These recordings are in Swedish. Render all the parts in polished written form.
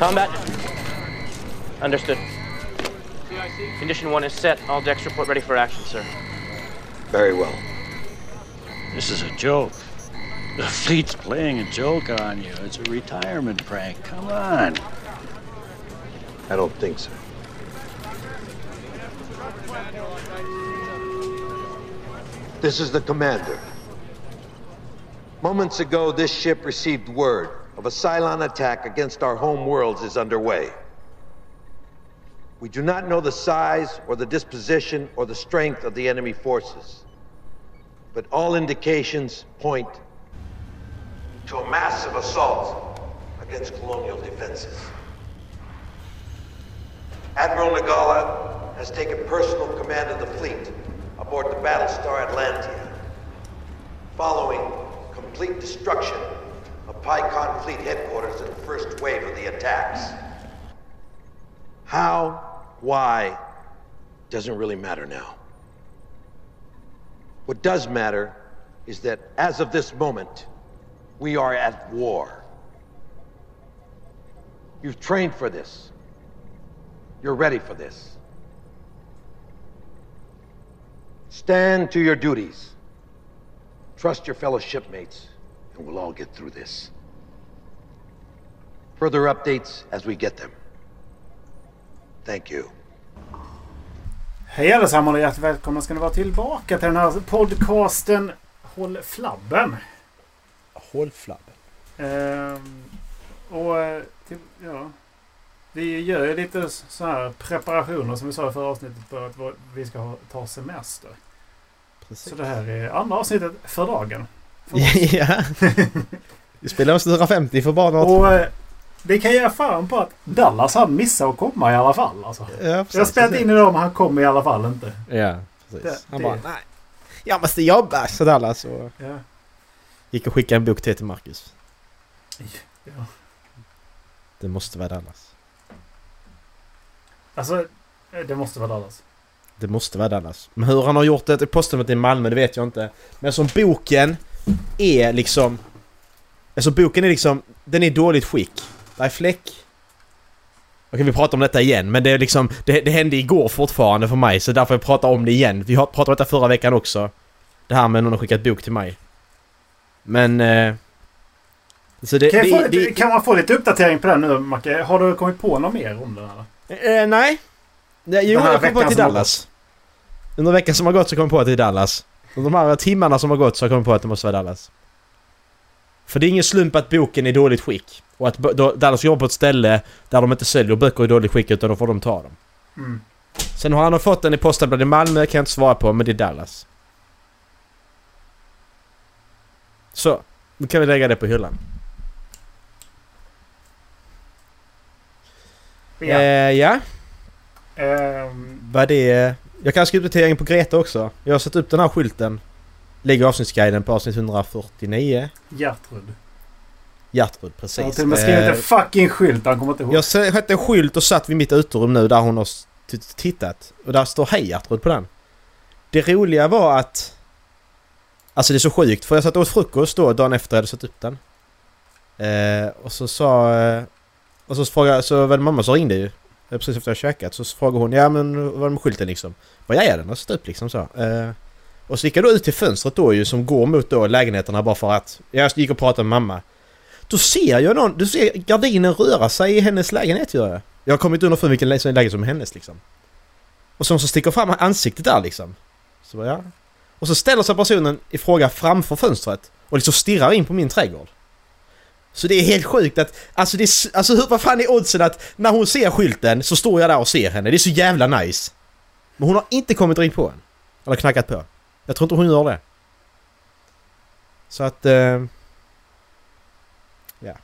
Combat. Understood. CIC. Condition 1 is set. All decks report ready for action, sir. Very well. This is a joke. The fleet's playing a joke on you. It's a retirement prank. Come on. I don't think so. This is the commander. Moments ago, this ship received word of a Cylon attack against our home worlds is underway. We do not know the size or the disposition or the strength of the enemy forces, but all indications point to a massive assault against colonial defenses. Admiral Nagala has taken personal command of the fleet aboard the Battlestar Atlantia, following complete destruction of Picon fleet headquarters in the first wave of the attacks. How, why, doesn't really matter now. What does matter is that, as of this moment, we are at war. You've trained for this. You're ready for this. Stand to your duties. Trust your fellow shipmates, and we'll all get through this. Further updates as we get them. Thank you. Hej allesammans och hjärtligt välkomna ska ni vara tillbaka till den här podcasten Håll Flabben. Håll Flabben. Och typ, ja, vi gör ju lite så här preparationer som vi sa i förra avsnittet för att vi ska ta semester. Precis. Så det här är andra avsnittet för dagen. Ja. Vi spelar oss 150 för bara något. Det kan jag fan på att Dallas han missade att komma i alla fall. Alltså. Ja, precis, jag spelade in i dem, han kom i alla fall inte. Ja, precis. Han bara, nej. Jag måste jobba, så Dallas. Och ja. Gick och skickade en bok till Marcus. Ja. Det måste vara Dallas. Alltså, det måste vara Dallas. Det måste vara Dallas. Men hur han har gjort det i postumet i Malmö, det vet jag inte. Men som boken är liksom... Alltså boken är liksom... Den är dåligt skick. Det är fläck. Okej, vi pratar om detta igen. Men det är liksom... Det hände igår fortfarande för mig. Så därför jag pratar om det igen. Vi pratade om detta förra veckan också. Det här med någon har skickat bok till mig. Men... så det, kan man få lite uppdatering på det nu, Macke? Har du kommit på något mer om det här? Nej. Jo, jag kom på till Dallas. Under veckan som har gått så kom jag på till Dallas. Under de här timmarna som har gått så kom jag på att det måste vara Dallas. För det är ingen slump att boken är dåligt skick. Och att Dallas jobbar på ett ställe där de inte säljer böcker i dåligt skick, utan då får de ta dem. Mm. Sen har han fått den i posten i Malmö, kan jag inte svara på, men det är Dallas. Så, nu kan vi lägga det på hyllan. Ja. Vad det är... Jag kanske uppdateringen på Greta också. Jag har satt upp den här skylten. Lägger avsnittsguiden på avsnitt 149. Hjärtrud, precis. Jag har skrivit en fucking skylt, han kommer inte ihåg. Jag satt en skylt och satt vid mitt uterum nu där hon har tittat. Och där står hej Hjärtrud på den. Det roliga var att... Alltså det är så sjukt, för jag satt åt frukost då dagen efter jag hade satt upp den. Och så sa... Och så frågade... Så väl mamma så ringde ju. Precis efter jag käkat. Så frågade hon, ja men vad är det med skylten liksom? Vad jag är den? Och satt upp liksom så. Och så gick jag då ut till fönstret då ju som går mot då lägenheterna bara för att jag gick och pratade med mamma. Då ser jag någon, du ser gardinen röra sig i hennes lägenhet gör jag. Jag har kommit under för vilken lägenhet som är hennes liksom. Och så sticker fram ansiktet där liksom. Så bara, ja. Och så ställer sig personen i fråga framför fönstret och liksom stirrar in på min trädgård. Så det är helt sjukt att alltså det är, alltså hur vad fan är oddsen att när hon ser skylten så står jag där och ser henne. Det är så jävla nice. Men hon har inte kommit in på en. Eller knackat på. Jag tror inte hon gör det. Så att... ja.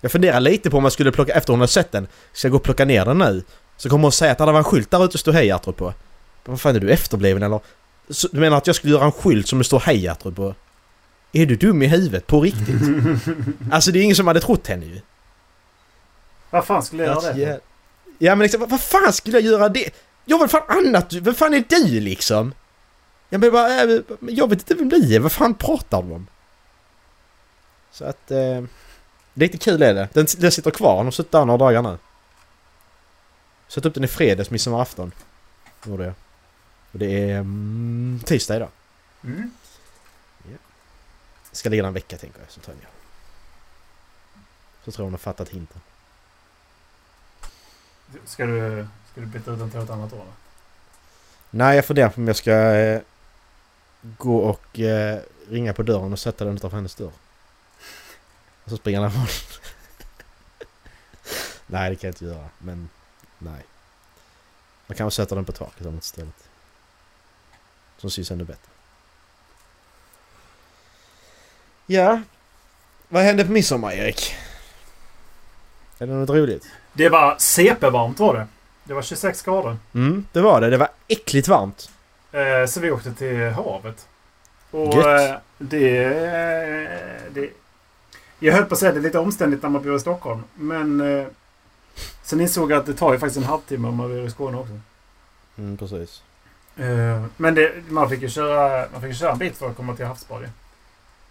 Jag funderar lite på om jag skulle plocka... Efter hon har sett den. Ska jag gå och plocka ner den nu? Så kommer hon säga att det var en skylt där ute och stod hej Hjärtrud på. Vad fan är du efterbliven eller? Så, du menar att jag skulle göra en skylt som det står hej Hjärtrud på? Är du dum i huvudet på riktigt? Alltså det är ingen som hade trott henne ju. Vad fan skulle jag göra det? Ja men liksom, vad fan skulle jag göra det? Jag vill fan annat... Vem fan är du liksom? Jag vet inte vem det är. Vad fan pratar de om? Så att... lite kul är det. Den sitter kvar. De sitter där några dagar nu. Satt upp den i fredags, midsommarafton. Gjorde jag. Och det är tisdag idag. Mm. Ja. Ska ligga en vecka, tänker jag, som Tönja. Så tror jag hon har fattat hinten. Ska du byta ut den till ett annat år? Nej, jag funderar på om jag ska gå och ringa på dörren och sätta den utanför hennes dörr. Och så springer han av. Nej, det kan jag inte göra. Men nej. Man kan väl sätta den på taket om något stället. Som syns ännu bättre. Ja. Vad hände på midsommar, Erik? Är det något roligt? Det var CP-varmt var det. Det var 26 grader. Mm, det var det. Det var äckligt varmt. Så vi åkte till havet. Och det... Jag höll på att säga det är lite omständigt när man bor i Stockholm. Men sen insåg jag att det tar ju faktiskt en halvtimme om man bor i Skåne också. Mm, precis. Men det, man fick köra en bit för att komma till havsbadet.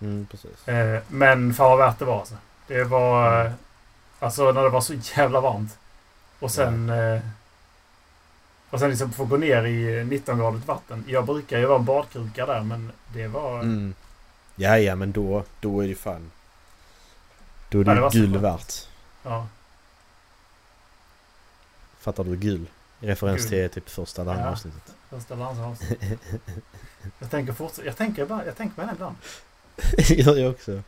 Mm, precis. Men fan vad värt det var alltså. Det var... Alltså när det var så jävla varmt. Och sen... Ja. Och sen liksom få gå ner i 19-gradigt vatten. Jag brukar ju vara en badkruka där, men det var... Mm. Ja, men då är det fan... Då är det, ja, det gul värt. Ja. Fattar du gul? Referens till typ första landavsnittet. Första landavsnittet. Jag tänker med den ibland. Gör jag också.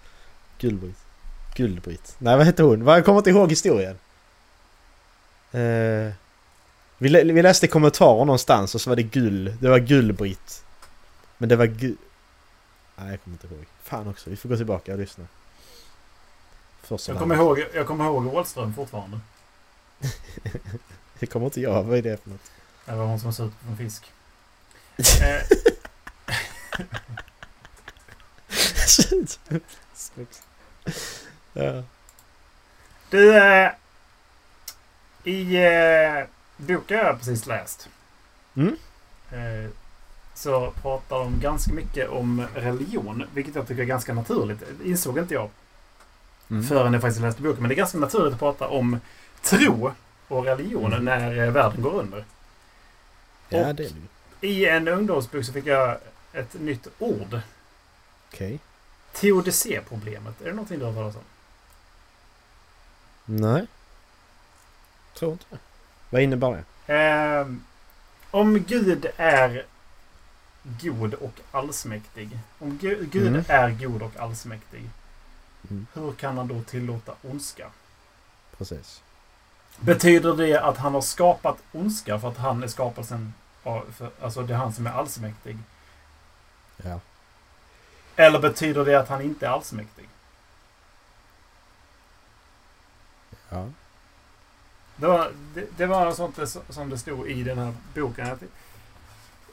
Guldbritt. Nej, vad heter hon? Jag kommer inte ihåg historien. Vi läste kommentarer någonstans och så var det gul. Det var Guldbritt. Men det var gul... Nej, jag kommer inte ihåg. Fan också, vi får gå tillbaka och lyssna. Jag kommer ihåg Wallström fortfarande. Det kommer inte jag. Vad är det för något? Det var hon som såg ut på en fisk. Shit. Ja. Du, i boken jag precis läst så pratar de ganska mycket om religion, vilket jag tycker är ganska naturligt. Insåg inte jag förrän jag faktiskt läste boken, men det är ganska naturligt att prata om tro och religion när världen går under. Ja, och det är det. I en ungdomsbok så fick jag ett nytt ord. Okej. Teodice-problemet. Är det någonting du har talat om? Nej. Tror inte. Vad innebär det? Om Gud är god och allsmäktig. Om Gud är god och allsmäktig. Hur kan han då tillåta ondska? Precis. Betyder det att han har skapat ondska för att han är skapelsen, alltså det är han som är allsmäktig? Ja. Eller betyder det att han inte är allsmäktig? Ja. Det var sånt som det stod i den här boken.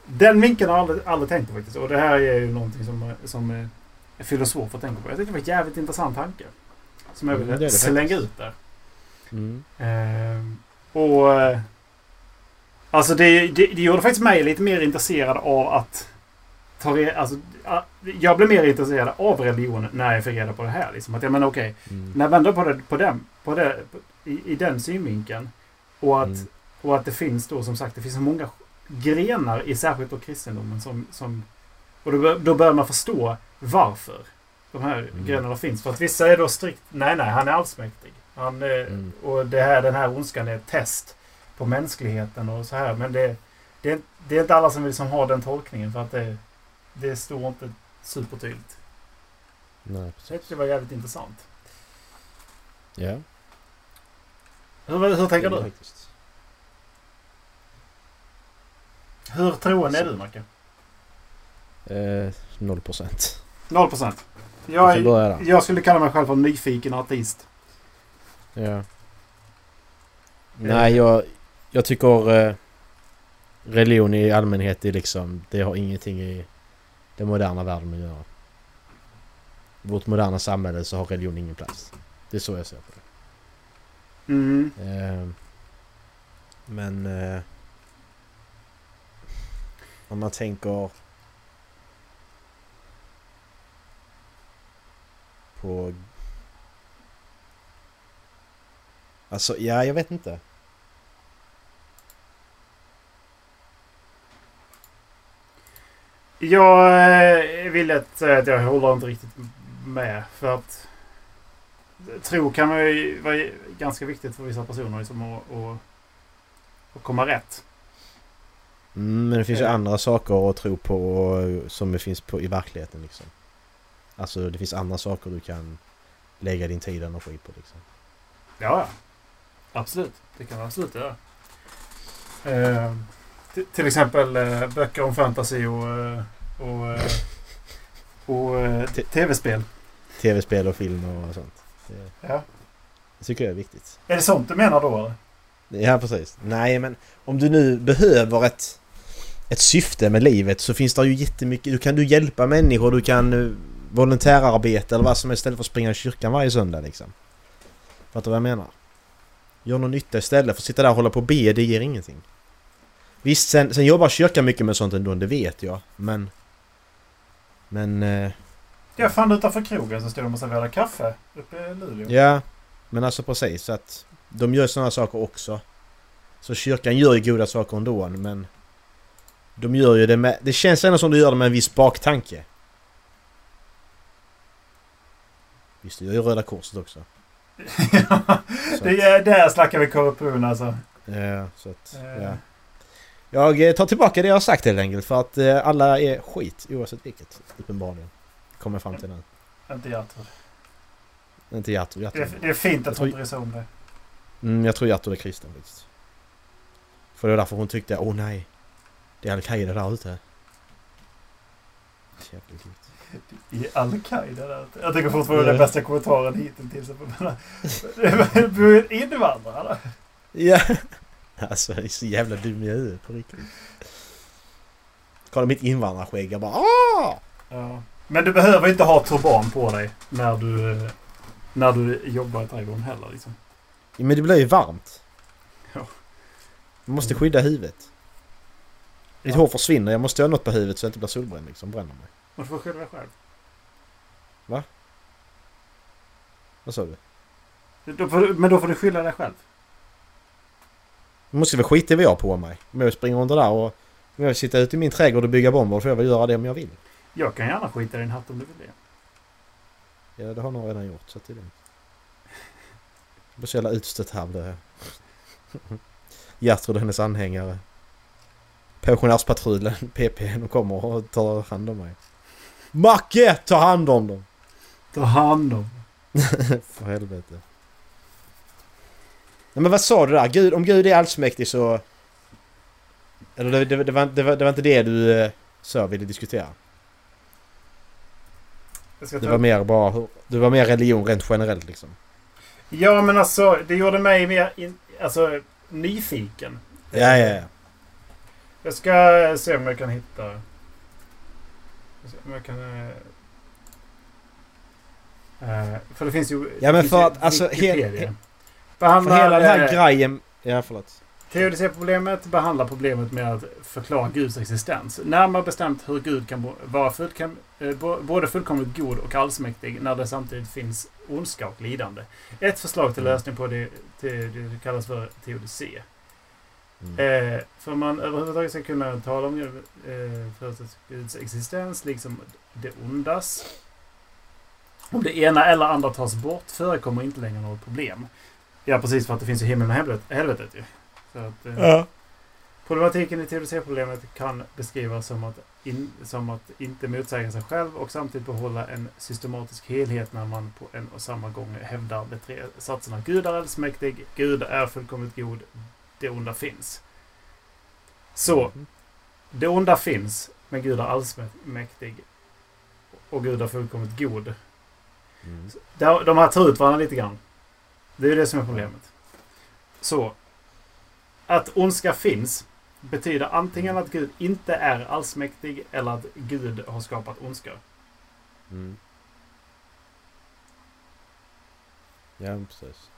Den vinkeln har jag aldrig tänkt på faktiskt. Och det här är ju någonting som är filosof att tänka på. Jag tyckte det var en jävligt intressant tanke. Som jag ville slänga ut där. Mm. Och alltså det gjorde faktiskt mig lite mer intresserad av att jag blev mer intresserad av religion när jag fick reda på det här. Liksom. Att jag menar när jag vänder på det i den synvinkeln och att det finns då som sagt, det finns så många grenar i särskilt på kristendomen och då börjar man förstå varför de här grenarna finns. För att vissa är då strikt, nej, han är allsmäktig. Och den här ondskan är ett test på mänskligheten och så här, men det är inte alla som vill som har den tolkningen för att det står inte supertydligt. Nej, precis. Det var jävligt intressant. Ja. Yeah. Hur tänker du? Faktiskt. Hur troende är du, Macke? 0%. 0%? Jag skulle kalla mig själv för nyfiken artist. Ja. Yeah. Nej, jag tycker... religion i allmänhet är liksom, det har ingenting i den moderna världen att göra. I vårt moderna samhälle så har religion ingen plats. Det är så jag ser på det. Mm. Men om man tänker på, alltså, ja, jag vet inte. Jag vill att säga att jag håller inte riktigt med, för att tro kan ju vara ganska viktigt för vissa personer liksom, att komma rätt. Mm, men det finns ju andra saker att tro på som det finns på i verkligheten liksom. Alltså det finns andra saker du kan lägga din tid och skit på liksom. Ja, absolut. Det kan man absolut göra. Till exempel böcker om fantasy och tv-spel. Tv-spel och film och sånt. Det, ja. Det tycker jag är viktigt. Är det sånt du menar då? Eller? Ja, precis. Nej, men om du nu behöver ett syfte med livet så finns det ju jättemycket. Du kan hjälpa människor, du kan volontärarbete eller vad som helst istället för att springa i kyrkan varje söndag liksom. Fattar du vad jag menar? Gör någon nytta istället för att sitta där och hålla på och be, det ger ingenting. Visst, sen jobbar kyrkan mycket med sånt ändå, det vet jag, men... Jag fann utanför krogen så stod de och serverade kaffe uppe i Luleå. Ja, men alltså precis, så att de gör sådana saker också. Så kyrkan gör ju goda saker ändå, men de gör ju det med... Det känns ändå som de gör det med en viss baktanke. Visst, det gör ju Röda Korset också. Ja, det är där snackar vi korruption alltså. Ja, så att... Ja. Jag tar tillbaka det jag har sagt helt enkelt, för att alla är skit oavsett vilket, uppenbarligen. Kommer fram till den. Inte Hjärtrud. Inte Hjärtrud. Det är fint att hon bryr sig om det. Mm, jag tror Hjärtrud är kristen faktiskt. För det var därför hon tyckte, åh nej, det är Al-Qaida där ute. I Al-Qaida där ute. Jag tycker fortfarande den bästa kommentaren hittills. Invandrare. Ja. Alltså, det är så jävla dum jag är på riktigt. Kolla mitt invandrarskägg, jag bara aah! Ja. Men du behöver inte ha turban på dig när du jobbar i trädgården heller liksom. Ja, men det blir ju varmt. Ja. Man måste skydda huvudet. Mitt hår försvinner, jag måste ha något på huvudet så jag inte blir solbränd liksom, bränner mig. Man får skydda dig själv. Va? Vad sa du? Men då får du skydda dig själv. Jag måste väl skita vad jag har på mig. Om jag springer under där och om jag sitter ute i min trädgård och bygga bomber, får jag väl göra det om jag vill. Jag kan gärna skita i din hatt om du vill det. Ja, det har nog redan gjort, så att det är lugnt. Jag blir så jävla utstött här blev jag. Hjärtrud och hennes anhängare. Pensionärspatrullen, PP, de kommer och tar hand om mig. Macke, ta hand om dem! Ta hand om dem. För helvete. Nej, men vad sa du där? Gud, om Gud är allsmäktig så... Eller det var inte det du så ville diskutera. Det var mer bara... Det var mer religion rent generellt liksom. Ja, men alltså det gjorde mig mer nyfiken. Ja. Jag ska se om jag kan hitta... För det finns ju... Ja, men för att... Alltså, för hela den här grejen... Ja, förlåt. Teodice-problemet behandlar problemet med att förklara Guds existens. Närmare bestämt hur Gud kan vara både fullkomligt god och allsmäktig när det samtidigt finns ondska och lidande. Ett förslag till lösning på det kallas för teodice. Mm. För man överhuvudtaget ska kunna tala om Guds existens, liksom det ondas. Om det ena eller andra tas bort förekommer inte längre något problem. Ja, precis, för att det finns ju himmel och helvetet ju. Så att, problematiken i teodice-problemet kan beskrivas som att inte motsäga sig själv och samtidigt behålla en systematisk helhet när man på en och samma gång hävdar de tre satserna. Gud är allsmäktig, Gud är fullkomligt god, det onda finns. Så, det onda finns, men Gud är allsmäktig och Gud är fullkomligt god. Mm. De här tar ut varandra lite grann. Det är det som är problemet. Så, att ondska finns betyder antingen att Gud inte är allsmäktig eller att Gud har skapat ondska. Mm. Ja, precis.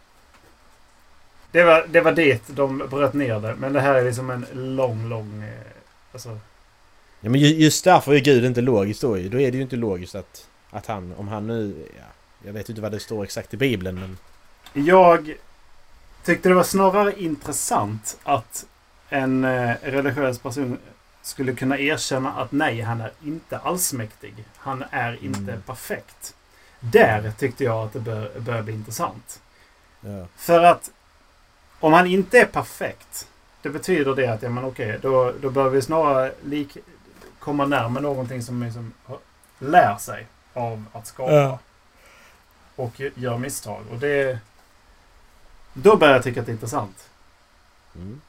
Det var det de bröt ner det, men det här är liksom en lång alltså... Ja, men just därför är Gud inte logiskt då. Då är det ju inte logiskt att han, om han nu... Ja, jag vet inte vad det står exakt i Bibeln, men... Jag tyckte det var snarare intressant att en religiös person skulle kunna erkänna att nej, han är inte allsmäktig. Han är inte perfekt. Där tyckte jag att det började bli intressant. Yeah. För att om han inte är perfekt, det betyder det att ja, men okej, då bör vi snarare komma närmare någonting som liksom lär sig av att skapa. Yeah. Och gör misstag. Och det, då börjar jag tycka att det är intressant. Mm.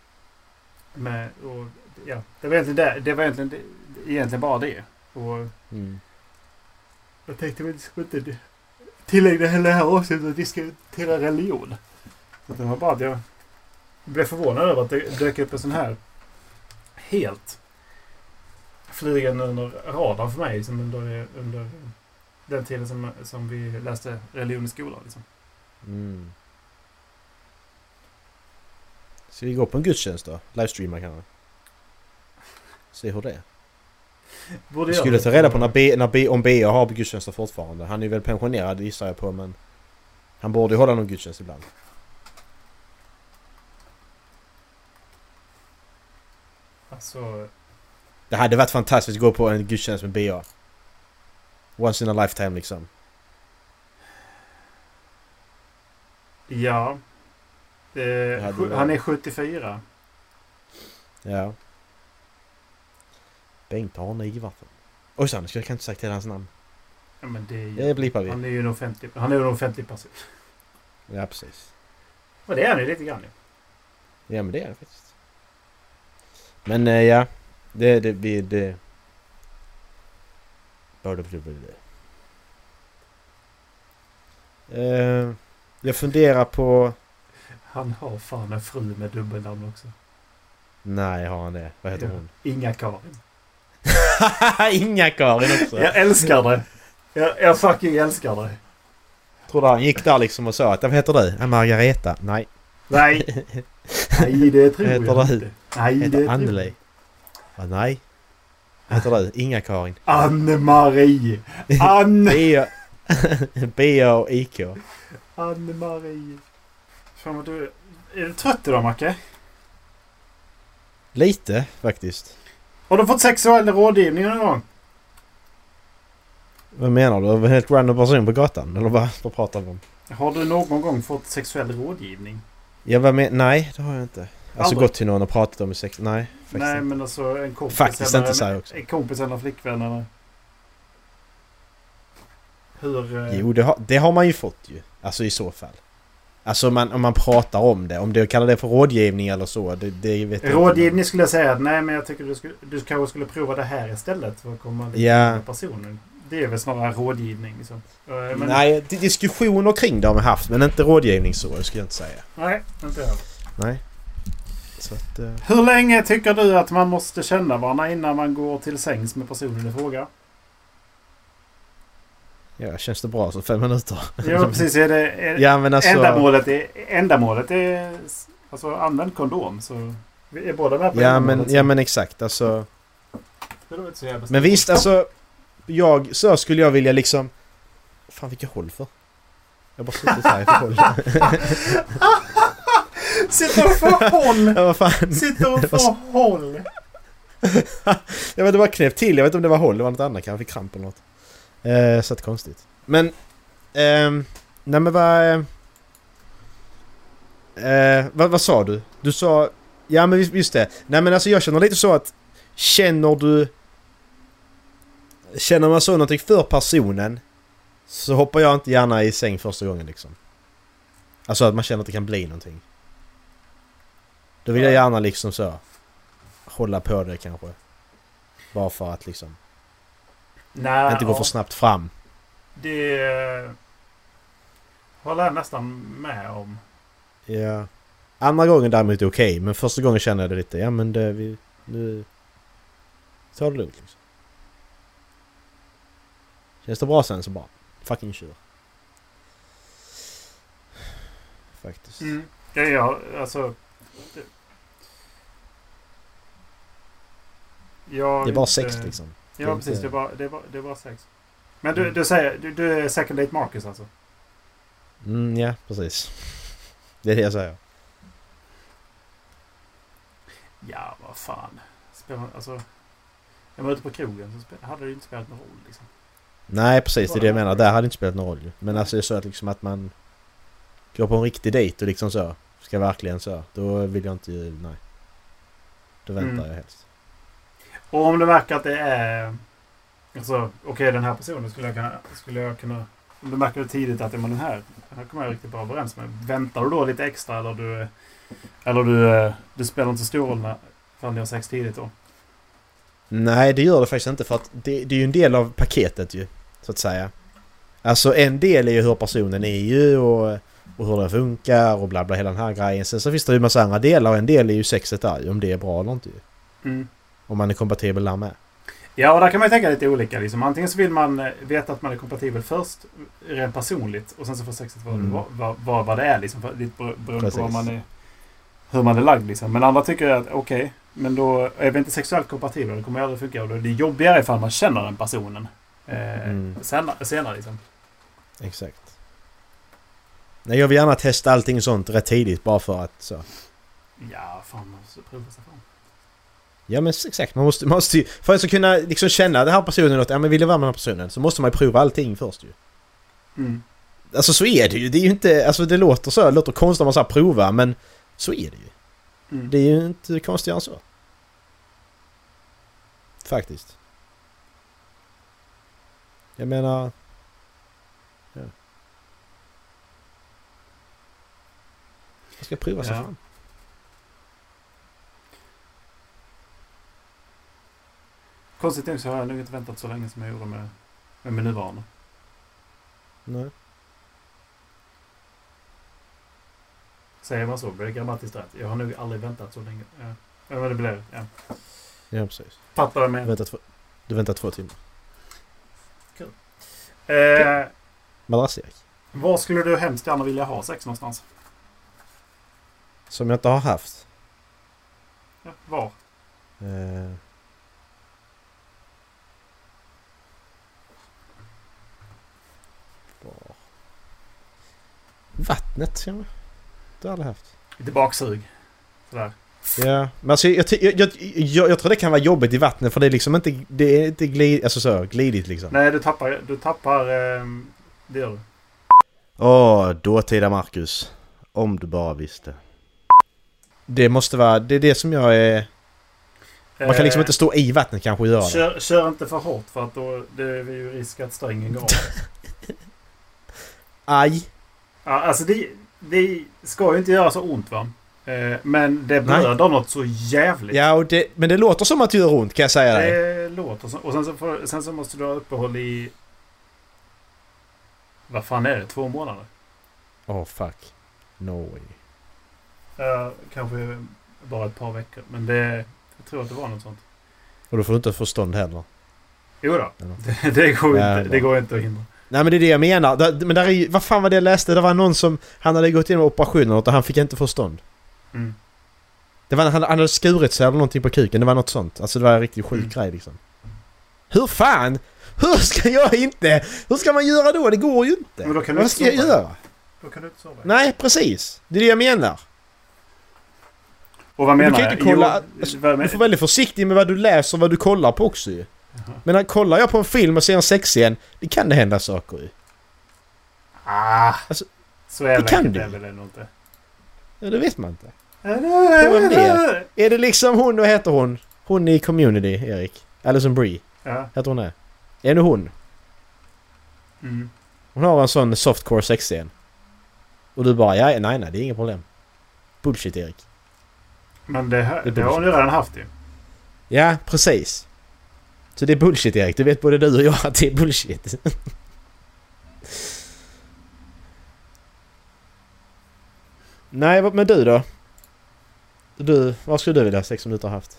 Men, och, ja, det var egentligen bara det. Och jag tänkte att vi skulle inte tillägga hela det här avsnittet att diskutera religion. Så det var bara att jag blev förvånad över att det dök upp en sån här helt flygande under radarn för mig som under den tiden som vi läste religion i skolan. Liksom. Mm. Ska vi gå på en gudstjänst då? Livestreama kanske. Se hur det är. Jag skulle ta reda på om B har gudstjänster fortfarande. Han är väl pensionerad, gissar jag på, men han borde hålla någon gudstjänst ibland. Alltså... Det hade varit fantastiskt att gå på en gudstjänst med B. Once in a lifetime liksom. Ja. Han är 74. Ja. Bengt Arne i vatten. Oj, jag kan inte sagt hela hans namn. Ja, men det är ju, blipar vi. Han är ju en offentlig person. Ja, precis. Och det är han ju lite grann. Ja, men det är det faktiskt. Men ja, det blir det. Börde på det. Jag funderar på... Han har fan en fru med dubbelnamn också. Nej, har han det? Vad heter hon? Inga Karin. Inga Karin också. Jag älskar det. Jag fucking älskar det. Tror du han gick där liksom och sa att vad heter du? Margareta. Nej. Nej. Nej, det tror jag inte. Nej, heter det Anneli. Nej. Heter du? Inga Karin. Anne-Marie. Anne. B-A-I-K. Anne-Marie. Fan, är du trött idag, Macke? Lite, faktiskt. Har du fått sexuell rådgivning någon gång? Vad menar du? En helt random person på gatan? Eller vad pratar vi om? Har du någon gång fått sexuell rådgivning? Nej, det har jag inte. Alltså aldrig. Gått till någon och pratat om sex... Nej, faktiskt. Nej, men alltså en kompis faktiskt eller... Faktiskt inte så också. En kompis eller flickvän eller... Hur... Jo, det har man ju fått ju. Alltså i så fall. Alltså om man pratar om det. Om du kallar det för rådgivning eller så. Det vet rådgivning jag skulle jag säga att nej, men jag tycker du kanske skulle prova det här istället för att komma till den personen. Det är väl snarare rådgivning. Liksom. Men... Nej, diskussioner kring det har man haft. Men inte rådgivning så, det skulle jag inte säga. Nej, inte jag. Nej. Så att, hur länge tycker du att man måste känna varandra innan man går till sängs med personen i fråga? Ja, känns det bra så 5 minuter. Ja, precis. Ändamålet är alltså använd kondom så är båda med på. Ja men exakt alltså. Men visst alltså så skulle jag vilja liksom fan vilka håll för. Jag bara suttit här i håll. Sitter för håll. Ja, vad fan. Sitter för håll. Jag vet det var knäpp till. Jag vet inte om det var håll, det var något annat kanske kramp eller något. Så att konstigt. Men nej men vad sa du? Du sa ja men just det. Nej men alltså jag känner lite så att känner man så någonting för personen så hoppar jag inte gärna i säng första gången liksom. Alltså att man känner att det kan bli någonting. Då vill jag gärna liksom så hålla på det kanske. Bara för att liksom inte gå för snabbt fram. Det håller jag nästan med om. Ja. Andra gången däremot är okej, men första gången känner jag det lite. Ja, men nu tar det lugnt liksom. Känns det bra sen så bara fucking kör. Faktiskt. Mm. Ja, alltså... Det är bara sex liksom. Ja, precis. Det var sex. Men du säger... Du är second date Marcus, alltså? Mm, ja, precis. Det är det jag säger. Ja, vad fan. Alltså... Jag var ute på krogen så hade det inte spelat någon roll liksom. Nej, precis, det är det jag menar. Där hade det inte spelat någon roll. Men alltså det är så att, liksom, att man går på en riktig dejt och liksom så ska verkligen så. Då vill jag inte, nej. Då väntar jag helst. Och om det verkar att det är alltså, okej, den här personen skulle jag kunna om du märker det tidigt att man den här kommer jag riktigt bra överens med. Väntar du då lite extra eller du spelar inte så stor roll när fan jag sex tidigt då? Nej, det gör det faktiskt inte för att det är ju en del av paketet ju, så att säga. Alltså en del är ju hur personen är ju och hur den funkar och bla bla hela den här grejen. Sen så finns det ju massa andra delar och en del är ju sexet där ju, om det är bra eller inte ju. Mm. Om man är kompatibel där med. Ja, och där kan man ju tänka lite olika liksom. Antingen så vill man veta att man är kompatibel först rent personligt och sen så får sexet vad det är liksom, beroende på hur man är lagd liksom. Men andra tycker att okej, men då är vi inte sexuellt kompatibel, det kommer aldrig funka och då är det jobbigare ifall man känner den personen senare liksom. Exakt. Nej, jag vill gärna testa allting sånt rätt tidigt bara för att så. Ja, fan, man måste prova sig fram. Ja, men exakt, man måste för att kunna liksom känna den här personen att ja, men vill jag vara med den här personen så måste man ju prova allting först ju. Mm. Alltså så är det ju, det är ju inte, alltså det låter konstigt om man så här prova, men så är det ju. Mm. Det är ju inte konstigt än så. Faktiskt. Jag menar ja. Jag ska prova sig fram. Konstigt nog så har jag nog inte väntat så länge som jag gjorde med min nuvarande. Nej. Säger man så, blir det grammatiskt rätt. Jag har nog aldrig väntat så länge. Ja, men det blev det. Ja. Ja, precis. Fattar jag med. Du väntar 2 timmar. Kul. Madrasserik. Var skulle du hemskt gärna vilja ha sex någonstans? Som jag inte har haft. Ja, var? Vattnet, jag det har aldrig haft. Lite baksug. Sådär. Ja, men alltså, jag tror det kan vara jobbigt i vattnet för det är liksom inte, det är inte glidigt liksom. Nej, du tappar det gör du. Åh, dåtida Marcus. Om du bara visste. Det måste vara, det är det som jag är. Man kan liksom inte stå i vattnet kanske och göra det. Kör inte för hårt för att då det är ju risk att strängen går av. Aj. Ja, alltså det ska ju inte göra så ont va? Men det blöder något så jävligt. Ja, och men det låter som att det gör ont kan jag säga dig. Det låter som, och sen så måste du ha uppehåll i vad fan är det? 2 månader? Åh, fuck. No way. Kanske bara ett par veckor. Men det, jag tror att det var något sånt. Och du får inte förstånd heller. Jo då. Det går inte att hindra. Nej, men det är det jag menar. Men där är ju, vad fan var det jag läste? Det var någon som, han hade gått igenom operationen och han fick inte förstånd. Mm. Det var, han hade skurit sig eller någonting på kuken. Det var något sånt. Alltså det var en riktigt sjuk grej liksom. Hur fan? Hur ska man göra då? Det går ju inte. Men då kan du vad ska jag göra? Då kan du inte sova. Nej, precis. Det är det jag menar. Och vad menar du? Kan inte kolla, du får väldigt försiktig med vad du läser och vad du kollar på också ju. Men kollar jag på en film och ser en sexscen, det kan det hända saker ju. Ah, alltså, så är det kan det väl ändå inte. Ja, det vet man inte. Är det liksom hon, och heter hon? Hon i Community, Erik. Alison Brie. Ja. Heter hon det? Är det hon? Mm. Hon har en sån softcore sexscen. Och du bara, ja, nej, det är inget problem. Bullshit, Erik. Men det har hon ju redan haft ju. Ja, precis. Så det är bullshit, Erik. Du vet både du och jag att det är bullshit. Nej, men du då? Du, vad skulle du vilja ha sex som du inte har haft?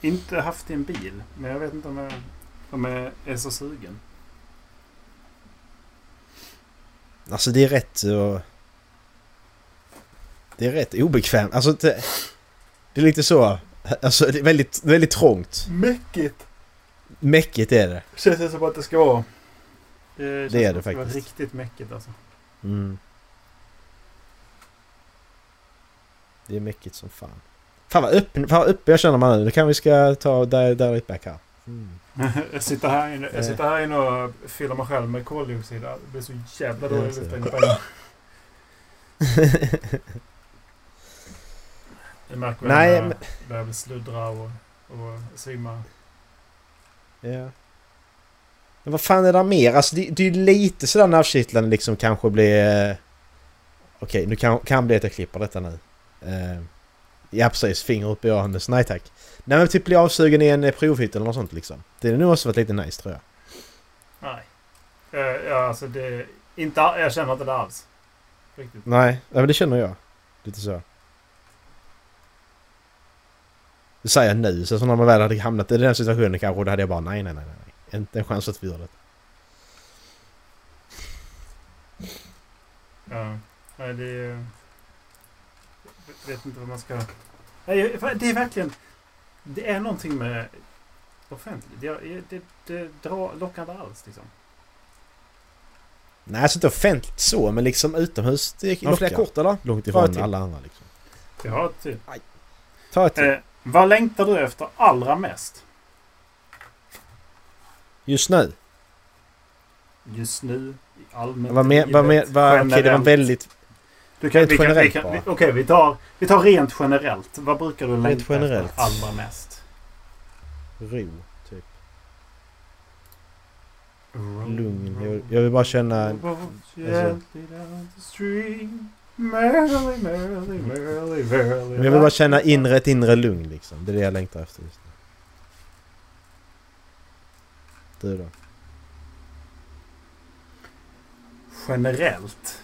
Inte haft i en bil. Men jag vet inte om jag är så sugen. Alltså det är rätt och det är rätt obekvämt. Alltså det är lite så. Alltså det är väldigt, väldigt trångt. Mäckigt är det. Känns det som att det ska vara. Det är det faktiskt. Riktigt mäckigt alltså. Mm. Det är mäckigt som fan. Fan vad uppe jag känner man nu. Nu kan vi ska ta där right back här. Mm. Jag sitter här inne och fyller mig själv med koldioxid. Det blir så jävla dåligt. Jag märker väl när jag behöver sluddra och simma. Ja. Men vad fan är det mer? Alltså, det är lite sådär nervkittlande liksom kanske blir... Okej, nu kan bli att jag klipper detta nu. Ja, precis. Finger upp i öronen. Nej, tack. Nej, men typ bli avsugen i en provhytt eller något sånt liksom. Det är nog också varit lite nice, tror jag. Nej. Alltså det... Inte, jag känner inte det alls. Riktigt. Nej, men det känner jag. Lite så. Det säger jag nu. Så när man väl hade hamnat i den situationen kanske, då hade jag bara nej. Inte en chans att vi gör det. Ja, nej det är... Jag vet inte vad man ska... Nej, det är verkligen... Det är någonting med offentligt. Det lockar inte alls liksom. Nej, alltså inte offentligt så, men liksom utomhus. Det lockar. Fler kort eller? Långt ifrån alla andra liksom. Ja, typ. Nej. Ta ett till. Vad längtar du efter allra mest? Just nu i allmänhet. Det var väldigt... Vi tar rent generellt. Vad brukar du längta efter allra mest? Ro, typ. Lugn. Jag vill bara känna... Men jag vill bara känna ett inre lugn liksom. Det är det jag längtar efter just nu. Du då? Generellt.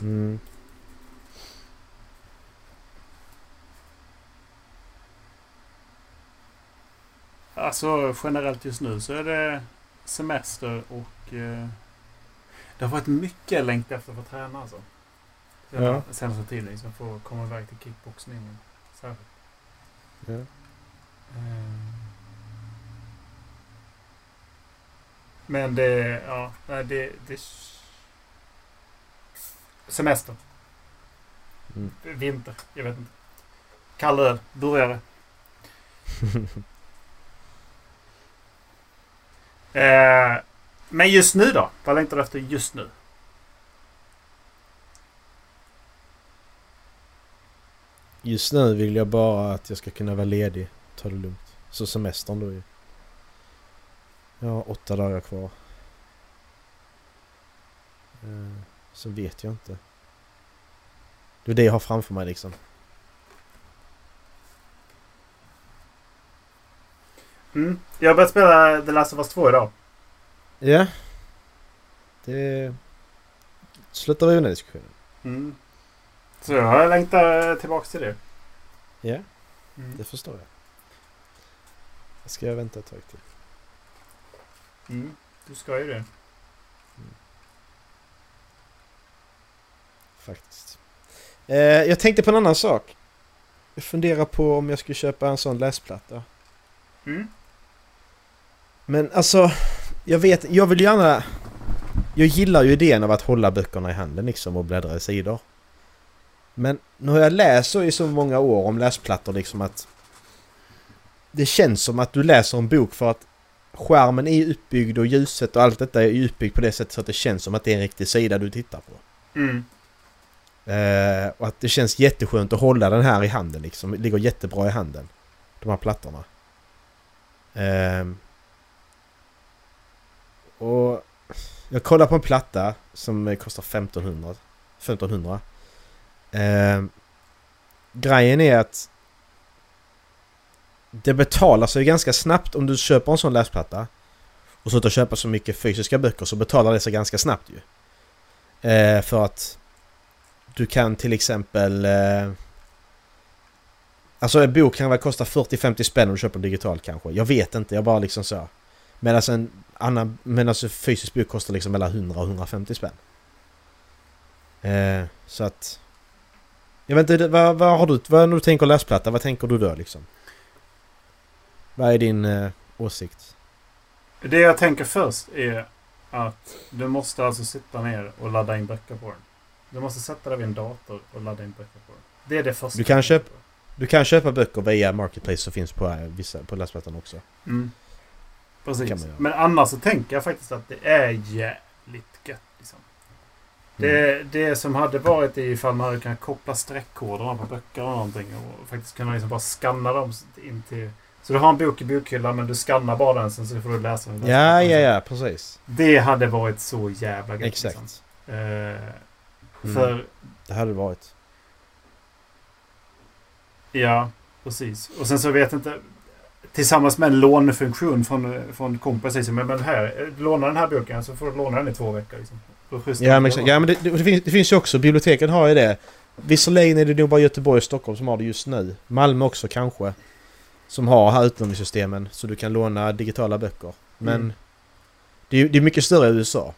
Mm. Alltså generellt just nu så är det semester och det har varit mycket längt efter att få träna alltså. Ja. Sen så till liksom få komma iväg till kickboxningen. Särskilt. Ja. Men det, ja, det semester. Mm. Vinter, jag vet inte. Kall öl, burgare. Men just nu då? Vad längtar du efter just nu? Just nu vill jag bara att jag ska kunna vara ledig. Ta det lugnt. Så semestern då ju. Jag har 8 dagar kvar. Så vet jag inte. Det är det jag har framför mig liksom. Mm. Jag har börjat spela The Last of Us 2 idag. Ja. Yeah. Det slutar vi ju den diskussionen. Mm. Så jag har längtat tillbaka till det. Ja, yeah. Det förstår jag. Jag ska vänta ett tag till. Mm. Du ska ju det. Faktiskt. Jag tänkte på en annan sak. Jag funderar på om jag skulle köpa en sån läsplatta. Mm. Men alltså, jag vill gärna... Jag gillar ju idén av att hålla böckerna i handen liksom och bläddra i sidor. Men nu har jag läst i så många år om läsplattor liksom att... Det känns som att du läser en bok för att skärmen är utbyggd och ljuset och allt detta är utbyggt på det sättet så att det känns som att det är en riktig sida du tittar på. Mm. Och att det känns jätteskönt att hålla den här i handen liksom. Det ligger jättebra i handen. De här plattorna. Och jag kollar på en platta som kostar 1500. Grejen är att det betalar sig ganska snabbt om du köper en sån läsplatta och så att köpa så mycket fysiska böcker så betalar det sig ganska snabbt ju. För att du kan till exempel alltså en bok kan väl kosta 40-50 spänn om du köper digitalt kanske. Jag vet inte, jag bara liksom så. Medan en fysisk bok kostar liksom mellan 100 och 150 spänn. Så att jag vet inte, vad tänker läsplatta? Vad tänker du då liksom? Vad är din åsikt? Det jag tänker först är att du måste alltså sitta ner och ladda in böcker på den. Du måste sätta dig vid en dator och ladda in böcker på den. Det är det första. Du kan köpa böcker via Marketplace som finns på läsplattan också. Mm. Precis. Men annars så tänker jag faktiskt att det är jävligt gött. Liksom. Det som hade varit i ifall man hade kunnat koppla streckkoderna på böcker och någonting och faktiskt kunna liksom bara scanna dem in till... Så du har en bok i bokhyllan men du scannar bara den sen så får du läsa den. Ja, precis. Det hade varit så jävla gött. Exakt. Liksom. För det hade varit. Ja, precis. Och sen så vet jag inte... Tillsammans med en lånefunktion från kompisar som men här, låna den här boken så får du låna den i 2 veckor. Liksom. Det finns ju också, biblioteken har ju det. Visserligen är det nog bara Göteborg och Stockholm som har det just nu. Malmö också kanske. Som har här utlåningssystemen så du kan låna digitala böcker. Men det är mycket större i USA.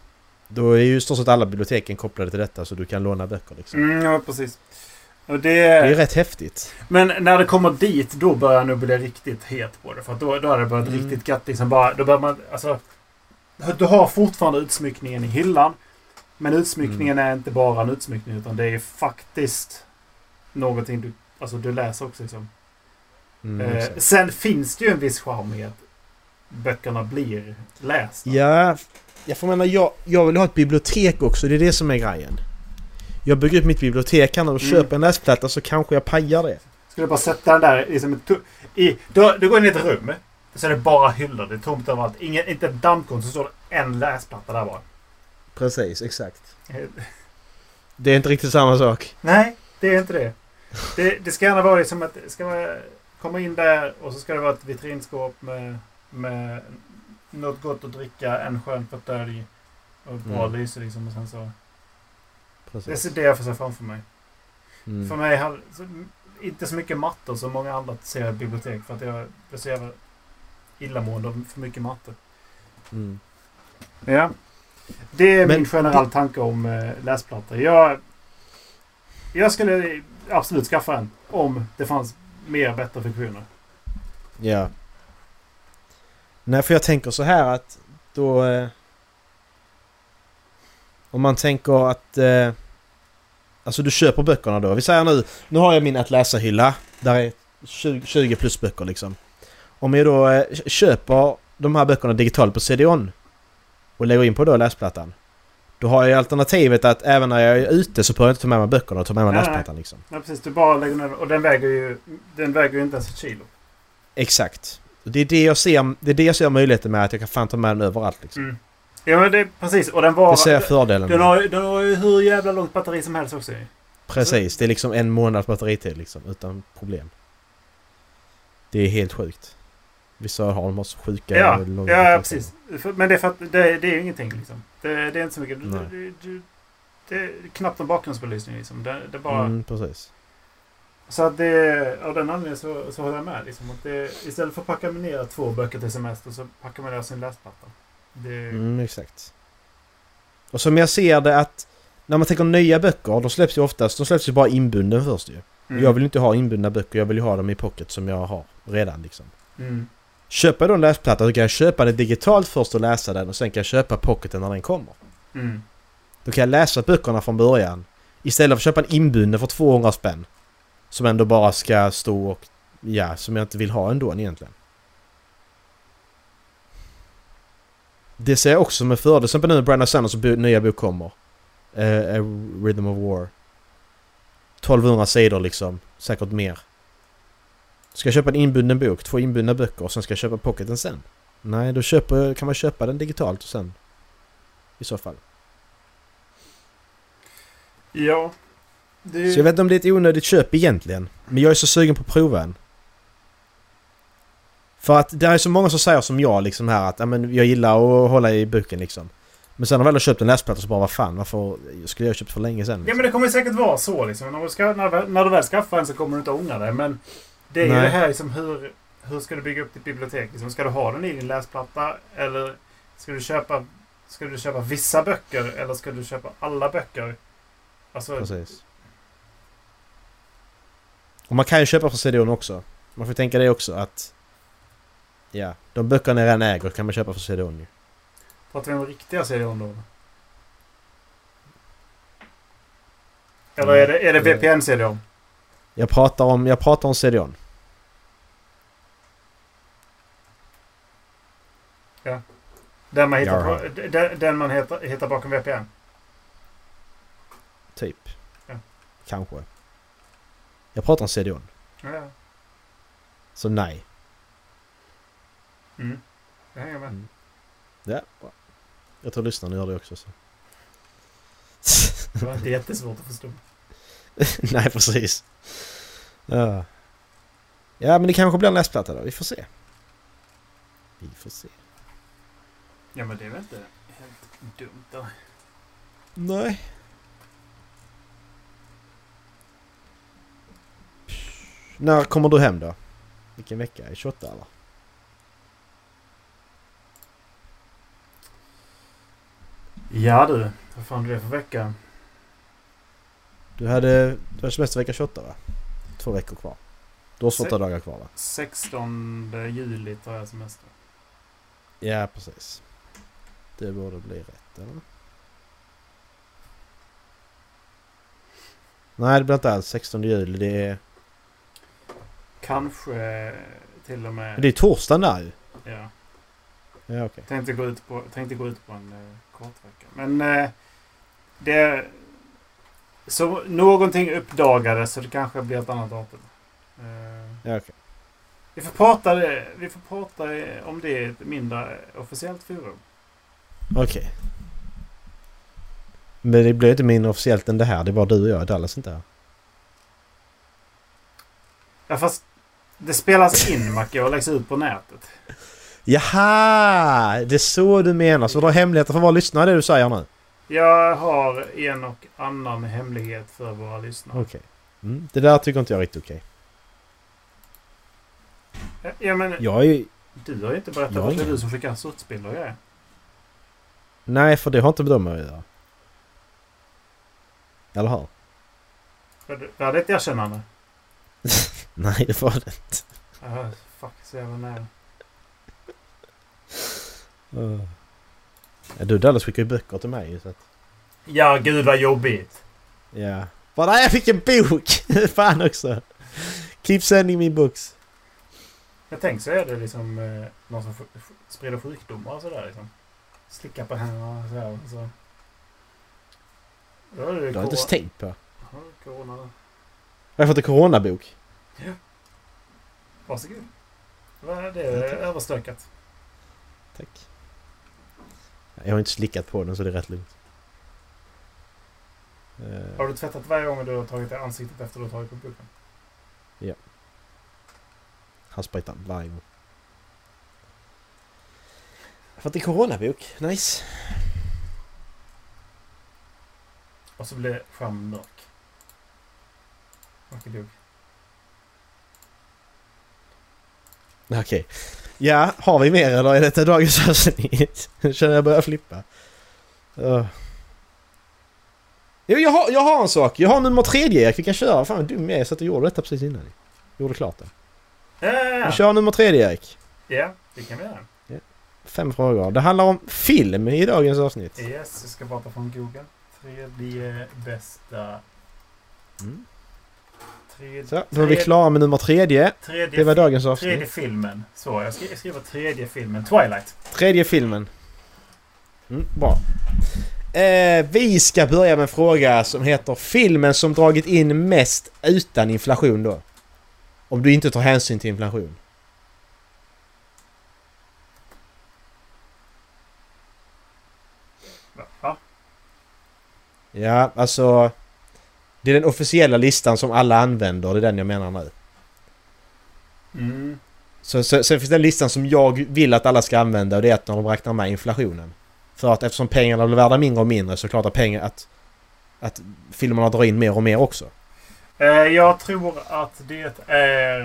Då är ju stort sett alla biblioteken kopplade till detta så du kan låna böcker. Liksom. Ja, precis. Det är ju rätt häftigt. Men när det kommer dit, då börjar jag nog bli riktigt het på det. För att då har det börjat riktigt gatt. Liksom bara, då börjar man, alltså, du har fortfarande utsmyckningen i hyllan. Men utsmyckningen är inte bara en utsmyckning. Utan det är faktiskt någonting du läser också. Liksom. Sen finns det ju en viss charm i att böckerna blir lästa. Ja, jag vill ha ett bibliotek också. Det är det som är grejen. Jag bygger upp mitt bibliotek och köper en läsplatta så kanske jag pajar det. Skulle bara sätta den där liksom, du går in i ett rum så är det bara hyllor, det är tomt överallt. Inte ett dammkorn, så står det en läsplatta där bara. Precis, exakt. Det är inte riktigt samma sak. Nej, det är inte det. Det ska gärna vara liksom att ska man komma in där och så ska det vara ett vitrinskåp med något gott att dricka, en skön fåtölj och bra lyser liksom och sen så. Precis. Det är det jag får se framför mig. För mig har inte så mycket mattor som många andra ser i bibliotek för att jag är så jävla illamående av för mycket mattor. Ja. Det är min generella tanke om läsplattor. Jag skulle absolut skaffa en om det fanns mer bättre funktioner. Ja. Nej, för jag tänker så här att då... Om man tänker att alltså du köper böckerna då. Vi säger nu har jag min att läsa hylla. Där är 20 plus böcker liksom. Om jag då köper de här böckerna digitalt på CDON och lägger in på då läsplattan. Då har jag alternativet att även när jag är ute så behöver jag inte ta med mig böckerna och ta med mig läsplattan liksom. Nej, precis. Du bara lägger ner, och den väger ju inte ens ett kilo. Exakt. Det är det jag ser möjligheten med att jag kan fan ta med den överallt liksom. Ja, men det precis, och det ser jag fördelen. Den har ju hur jävla långt batteri som helst också. Precis, det är liksom en månads batteri till liksom, utan problem. Det är helt sjukt. Vissa har de också sjuka. Ja, precis. Men det är för att det är ju ingenting liksom. Det är inte så mycket. Det är knappt en bakgrundsbelysning liksom. Det är bara... precis. Så att det, av den anledningen så håller jag med liksom. Att det, istället för att packa ner 2 böcker till semester så packar man ner sin läsplatta. Exakt. Och som jag ser det att när man tänker nya böcker, de släpps ju bara inbunden först ju. Jag vill inte ha inbundna böcker, jag vill ju ha dem i pocket som jag har redan liksom. Köper jag då en läsplatta så kan jag köpa den digitalt först och läsa den och sen kan jag köpa pocketen när den kommer. Då kan jag läsa böckerna från början istället för att köpa en inbunden för 200 spänn som ändå bara ska stå och som jag inte vill ha ändå egentligen. Det ser jag också med fördel. Till exempel nu Brandon Sanders nya bok kommer. A Rhythm of War. 1200 sidor liksom. Säkert mer. Ska jag köpa en inbunden bok? 2 inbundna böcker. Och sen ska jag köpa pocketen sen. Nej, då kan man köpa den digitalt sen. I så fall. Ja. Så jag vet inte om det är ett onödigt köp egentligen. Men jag är så sugen på proven. För att det är så många som säger som jag liksom här att jag gillar att hålla i boken liksom. Men sen har väl köpt en läsplatta så bara vad fan, varför skulle jag köpt för länge sen? Liksom? Ja, men det kommer säkert vara så liksom. När du väl skaffar en så kommer du inte ångra dig. Men det är ju det här liksom, hur ska du bygga upp ditt bibliotek? Liksom, ska du ha den i din läsplatta? Eller ska du köpa vissa böcker? Eller ska du köpa alla böcker? Alltså, precis. Och man kan ju köpa på CDON också. Man får tänka det också att de böckerna redan äger kan man köpa för CDON ju. Pratar vi om riktiga CDON då? Eller är det VPN CDON? Jag pratar om CDON. Ja. Den man hittar bakom VPN. Typ. Ja. Kanske. Jag pratar om CDON. Ja. Så nej. Mm. Jag hänger med. Mm. Ja, bra. Jag tror lyssnarna gör det också. Så. Det var inte jättesvårt att förstå. Nej, precis. Ja. Ja, men det kanske blir en läsplatta då. Vi får se. Vi får se. Ja, men det är väl inte helt dumt då. Nej. När kommer du hem då? Vilken vecka? Är 28 eller? Ja du, vad fan du är för vecka? Du hade semester vecka 28 va? 2 veckor kvar. Du har 8 dagar kvar va? 16 juli tar jag semester. Ja, precis. Det borde bli rätt, eller? Nej, det blir inte alls 16 juli, det är... Kanske till och med... Men det är torsdag nu. Ja. Ja, okej. Tänkte gå ut på en kort vecka. Men det... Så någonting uppdagades, så det kanske blir ett annat datum. Ja, okej. Vi får prata om det i ett mindre officiellt forum. Okej. Okay. Men det blir inte mindre officiellt än det här. Det var du och jag i Dallas, inte här. Ja, fast det spelas in, Macke, och läggs ut på nätet. Jaha! Det är så du menar. Så du har hemligheter för våra lyssnare, det du säger nu? Jag har en och annan hemlighet för våra lyssnare. Okej. Okay. Mm. Det där tycker inte jag är riktigt okej. Okay. Ja, men du har ju inte berättat att det är du som skickar sortbilder och grejer. Nej, för det har inte bedömt mig idag. Eller har? Det hade ett erkännande. Nej, det var det inte. Fuck, så jävla nära. Ja, du, Dallas skickar ju böcker till mig. Så att... Ja, gud vad jobbigt. Ja. Bara, jag fick en bok! Fan också. Keep sending me books. Jag tänkte så är det liksom någon som sprider sjukdomar och sådär liksom. Slicka på henne och sådär. Så. Då är det jag har inte tänkt på. Ja, corona. Jag har fått en coronabok. Ja. Varsågod. Det är överstökat. Tack. Jag har inte slickat på den så det är rätt lugnt. Har du tvättat varje gång du har tagit ansiktet efter att du har tagit på boken? Ja. Han spajtar varje gång. Jag har fått en coronabok. Nice. Och så blir skärmen mörk. Mörkig bok. Okej. Okay. Ja, har vi mer eller är detta dagens avsnitt? Känner jag börjar flippa. Jag har en sak. Jag har nummer 3. Jag kan köra. Fan vad dum jag är. Så att jag gjorde detta precis innan. Jag gjorde klart det. Vi kör nummer 3, Erik. Ja, det kan vi göra. Ja. 5 frågor. Det handlar om film i dagens avsnitt. Yes, jag ska bara ta från Google. 3D bästa... Mm. 3D... Så, då är vi klara med nummer 3. Det var dagens avsnitt. 3D-filmen. Så, jag skriver 3D-filmen. Twilight. 3D-filmen. Mm, bra. Vi ska börja med en fråga som heter filmen som dragit in mest utan inflation då. Om du inte tar hänsyn till inflation. Va? Ja, alltså... Det är den officiella listan som alla använder. Det är den jag menar nu. Mm. Så finns det en listan som jag vill att alla ska använda. Och det är att när de räknar med inflationen. För att eftersom pengarna blir värda mindre och mindre så är det klart att, att filmerna drar in mer och mer också. Jag tror att det är...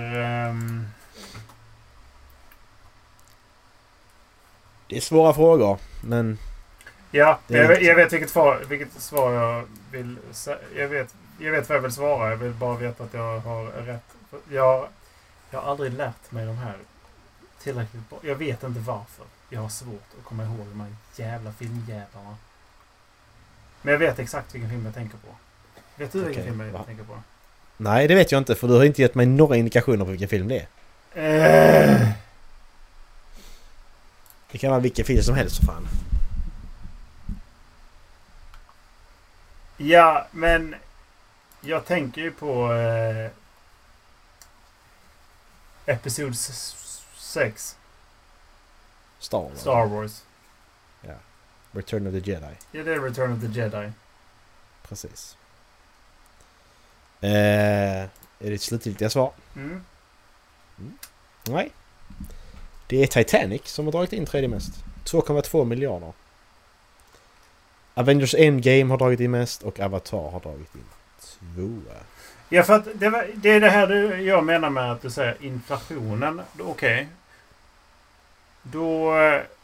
Det är svåra frågor, men... Ja, jag vet vilket svar jag vill... Jag vet vad jag vill svara. Jag vill bara veta att jag har rätt. Jag har aldrig lärt mig de här tillräckligt bra. Jag vet inte varför. Jag har svårt att komma ihåg de här jävla filmjävlarna. Men jag vet exakt vilken film jag tänker på. Vet du vilken film jag tänker på? Nej, det vet jag inte, för du har inte gett mig några indikationer på vilken film det är. Det kan vara vilken film som helst, så fan. Ja, men jag tänker ju på episod 6. Star Wars. Ja. Return of the Jedi. Ja, det är Return of the Jedi. Precis. Är det ett slutgiltiga svar? Mm. Nej. Det är Titanic som har dragit in tredje mest. 2,2 miljarder. Avengers Endgame har dragit in mest och Avatar har dragit in 2. Ja, för att det är det här jag menar med att du säger inflationen. Okej. Då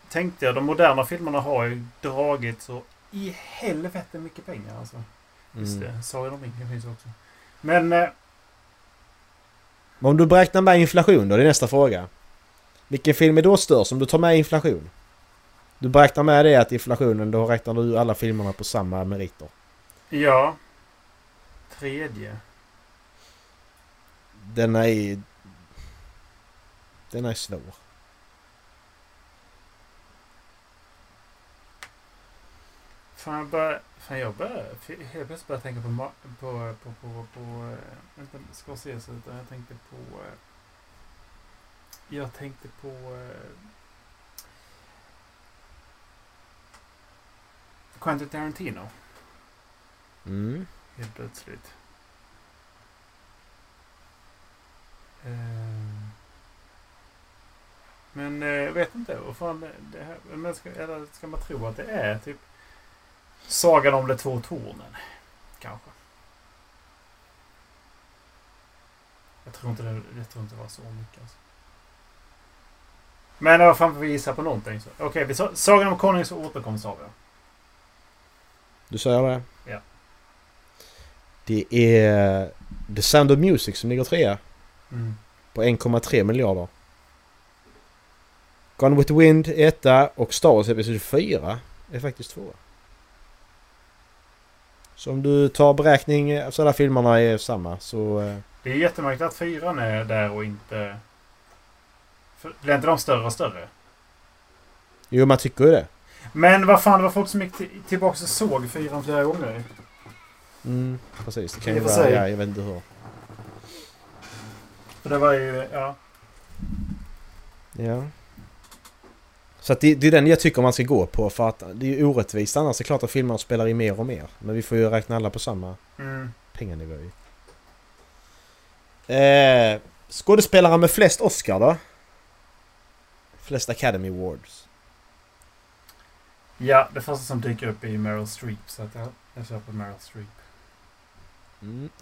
tänkte jag, de moderna filmerna har ju dragit så i helvete mycket pengar alltså. Just det, sa jag de finns också. Men om du beräknar med inflation då, det är nästa fråga. Vilken film är då störst om du tar med inflation? Du beräknar med det att inflationen, då räknar du alla filmerna på samma meriter. Ja. Tredje. Den är svår. Jag började tänka på vänta, ska se så utan jag tänkte på Quentin Tarantino. Helt plötsligt. Men jag vet inte vad fan det här, men ska man tro att det är typ Sagan om de två tornen kanske. Jag tror inte det var så mycket alltså. Men vad fan får vi gissa på någonting så. Okej, vi Sagan om konungens återkomst av jag. Du säger det? Ja. Det är The Sound of Music som ligger trea. På 1,3 miljarder. Gone with the Wind är etta och Star Wars episod 4 är faktiskt 2. Så om du tar beräkning så alla filmerna är samma så... Det är jättemärkligt att 4 är där och inte... Blir inte de större och större? Jo, man tycker ju det. Men vad fan, det var folk som gick tillbaka och såg 4 flera gånger. Precis. Det kan ju vara... Ja, jag vet inte hur. För det var ju... Ja. Så att det är den jag tycker man ska gå på, för att det är ju orättvist. Annars är det klart att filmerna spelar i mer och mer. Men vi får ju räkna alla på samma pengarnivå. Skådespelare med flest Oscar då? Flest Academy Awards. Ja, det första som dyker upp är Meryl Streep. Så att jag köper Meryl Streep.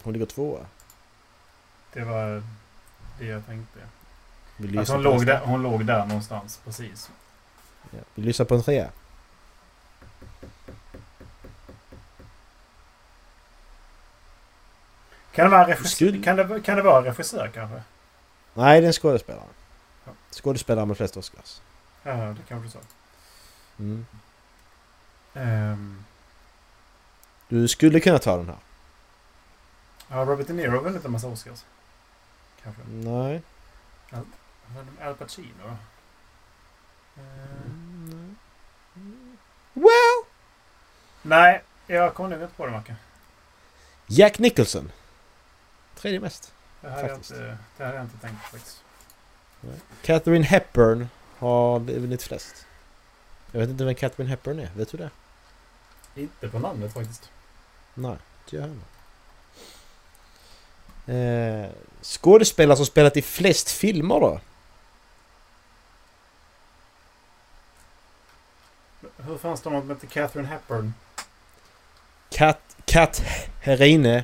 Hon ligger 2. Det var det jag tänkte. Alltså hon låg där någonstans, precis. Ja, vi lyssnar på en 3. Kan det vara regissör kanske? Nej, det är en skådespelare. Ja. Skådespelare med flest Oscars. Ja, det kan du säga. Du skulle kunna ta den här. Ja, Robert De Niro har väl inte en massa Oscars? Kanske. Nej. Al Pacino. Well. Nej, jag kommer nog inte på det, Macke. Jack Nicholson. 3:e mest. Det här är inte tänkt faktiskt. Nej. Catherine Hepburn har vunnit flest. Jag vet inte vem Catherine Hepburn är, vet du det? Inte på namnet faktiskt. Nej, det gör han. Skådespelare som spelat i flest filmer då? Hur fanns det något med Catherine Hepburn? Katherine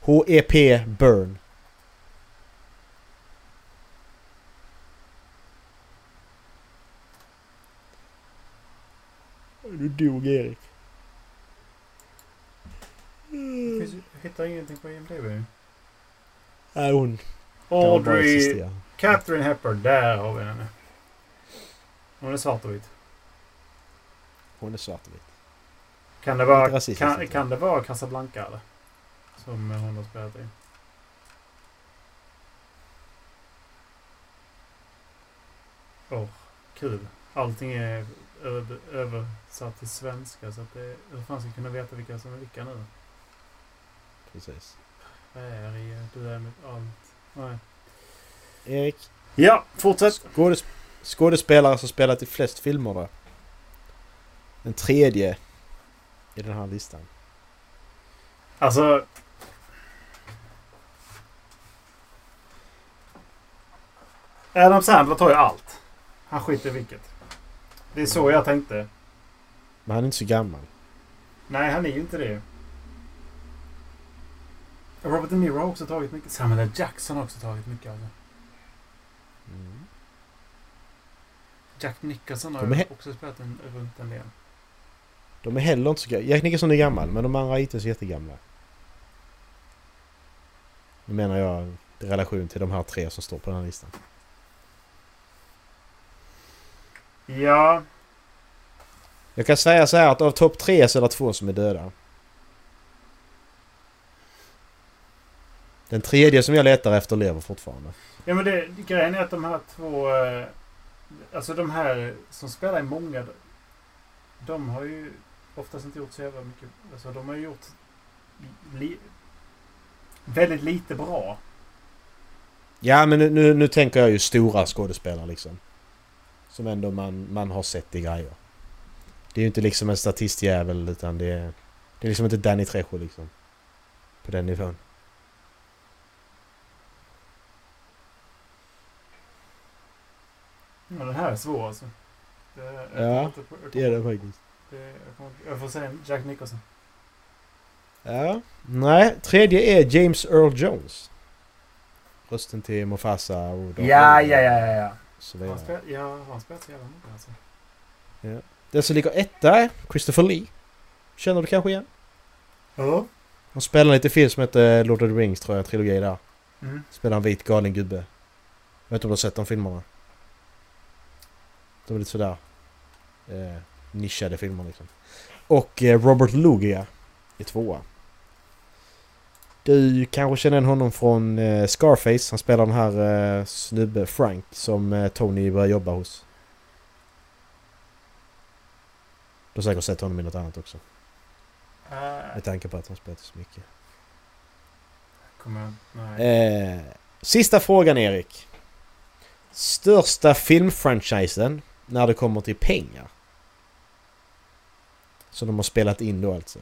H.E.P. Burn. Du dog, Erik. Hittar ingenting på IMDb. Nej, hon. Audrey. Catherine Hepburn, där har vi henne. Hon är svartvit. Kan det vara Casablanca eller? Som hon har spelat i. Oh, kul. Allting är översatt till svenska så att det, hur fan ska kunna veta vilka som är vilka nu? Precis. Du är med allt. Nej. Erik. Ja, fortsätt. Skådespelare som spelat i flest filmer då. Den tredje i den här listan. Alltså Adam Sandler tar ju allt. Han skiter vilket. Det är så jag tänkte. Men han är inte så gammal. Nej, han är ju inte det. Robert De Niro har också tagit mycket. Samuel L. Jackson har också tagit mycket av det. Mm. Jack Nicholson har också spelat runt en del. De är heller inte så gamla. Jack Nicholson är gammal, men de andra är inte så jättegamla. Nu menar jag i relation till de här tre som står på den här listan. Ja. Jag kan säga så här att av topp 3 så är det 2 som är döda. Den tredje som jag letar efter lever fortfarande. Ja, men det, grejen är att de här två, alltså de här som spelar i många, de har ju oftast inte gjort så jävla mycket, alltså de har ju gjort väldigt lite bra. Ja, men nu tänker jag ju stora skådespelare liksom. Som ändå man har sett i grejer. Det är ju inte liksom en statistjävel, utan det är liksom inte Danny Trejo liksom. På den nivån. Ja, det här är svår alltså. Ja, det är det faktiskt. Jag får säga Jack Nicholson. Ja, nej. Tredje är James Earl Jones. Rösten till Mufasa och... Ja. Han spelar så jävla mycket alltså. Ja. Den som ligger etta, Christopher Lee. Känner du kanske igen? Ja. Han spelar lite film som heter Lord of the Rings, tror jag, trilogi där. Mm. Spelar en vit galen gubbe. Jag vet inte om du har sett de filmerna. De är lite sådär nischade filmer liksom. Och Robert Loggia i 2. Du kanske känner honom från Scarface. Han spelar den här snubbe Frank som Tony börjar jobba hos. Du har säkert sett honom i något annat också. Med tanke på att han spelar så mycket. Sista frågan, Erik. Största filmfranchisen när det kommer till pengar. Så de har spelat in då alltså.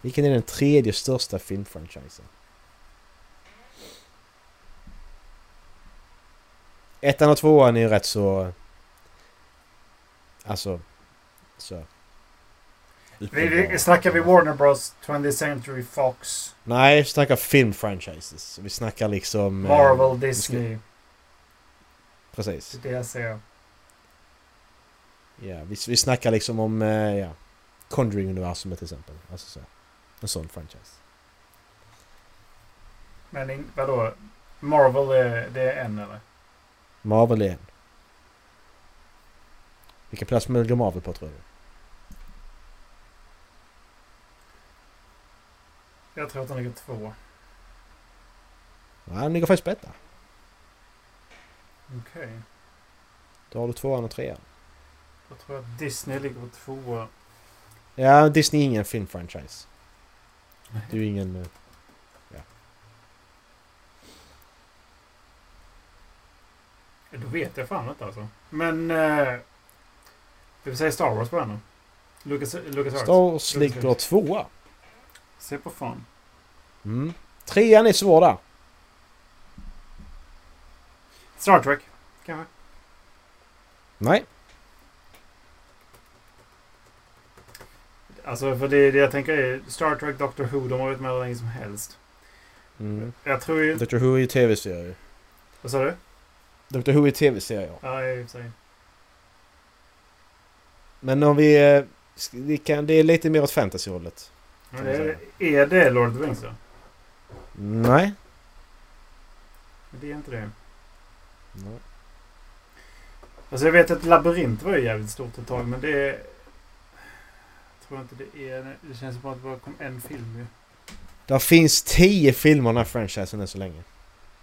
Vilken är den tredje största filmfranchisen? Ettan och tvåan är ju rätt så... Alltså... Så... Vi snackar vi Warner Bros, 20th Century Fox. Nej, vi snackar filmfranchises. Vi snackar liksom... Marvel, Disney. Precis. Det är det jag ser. Ja, vi snackar liksom om... Ja. Conjuring-universumet till exempel. Alltså så. En sån franchise. Men vadå? Marvel är en eller? Marvel är en. Vilken plats med Marvel på, tror du? Jag tror att han ligger 2. Nej, han ligger faktiskt bättre. Okej. Då har du 2 och 3. Jag tror att Disney ligger på 2. Ja, Disney är ingen filmfranchise. Det är ju ingen... Ja. Då vet jag fan inte alltså. Men... vi vill säga Star Wars på den. Lucas Star Wars ligger 2. Se på fan. Mm. 3 är svår där. Star Trek, kanske? Nej. Alltså, för det jag tänker är Star Trek, Doctor Who, de har varit med hur länge som helst. Mm. Jag tror ju... Doctor Who är ju tv-serier. Vad sa du? Doctor Who är tv-serier. Ja, jag vill säga. Men om vi kan, det är lite mer åt fantasy-hållet. Men är det Lord of the Rings då? Nej. Det är inte det. Nej. Alltså jag vet att Labyrint var ju jävligt stort ett tag, men det... Jag tror inte det är... Det känns bara att det bara kom en film ju. Det finns 10 filmer i den här franchisen än så länge.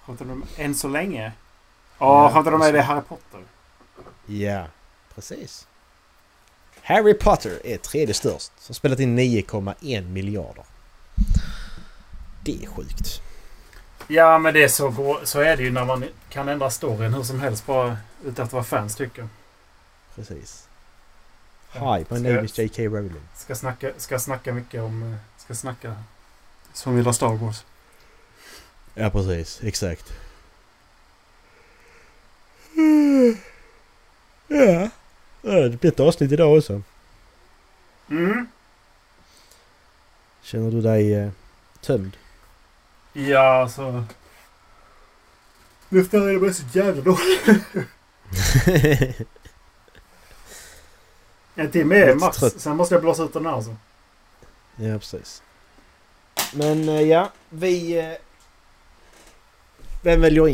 Har inte de än så länge? Ja, hade de med det Harry Potter? Ja, precis. Harry Potter är tredje störst. Som spelat in 9,1 miljarder. Det är sjukt. Ja, men det så är det ju när man kan ändra storyn hur som helst bara utan att vara fans tycker. Precis. Hi, my name is J.K. Rowling. Ska snacka mycket om... Ska snacka... Som vill ha Star Wars. Ja, precis. Exakt. Ja. Det blir ett avsnitt idag också. Mm. Känner du dig tömd? Ja, alltså... Luften är bara så jävla dålig. En timme är max. Trött. Sen måste jag blåsa ut den här alltså. Ja, precis. Men ja, vi... Vem väljer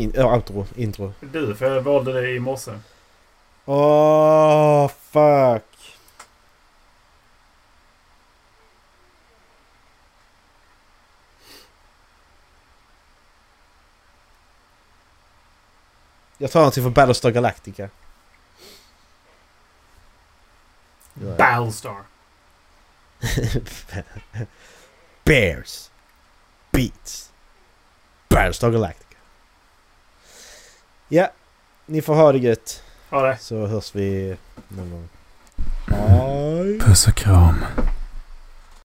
intro? Du, för jag valde det i morse. Åh, fuck. Jag tar någonting från Battlestar Galactica. Battlestar. Bears beats Battlestar Galactica. Ja, ni får ha det gött. Ha det. Så hörs vi någon gång. Puss och kram.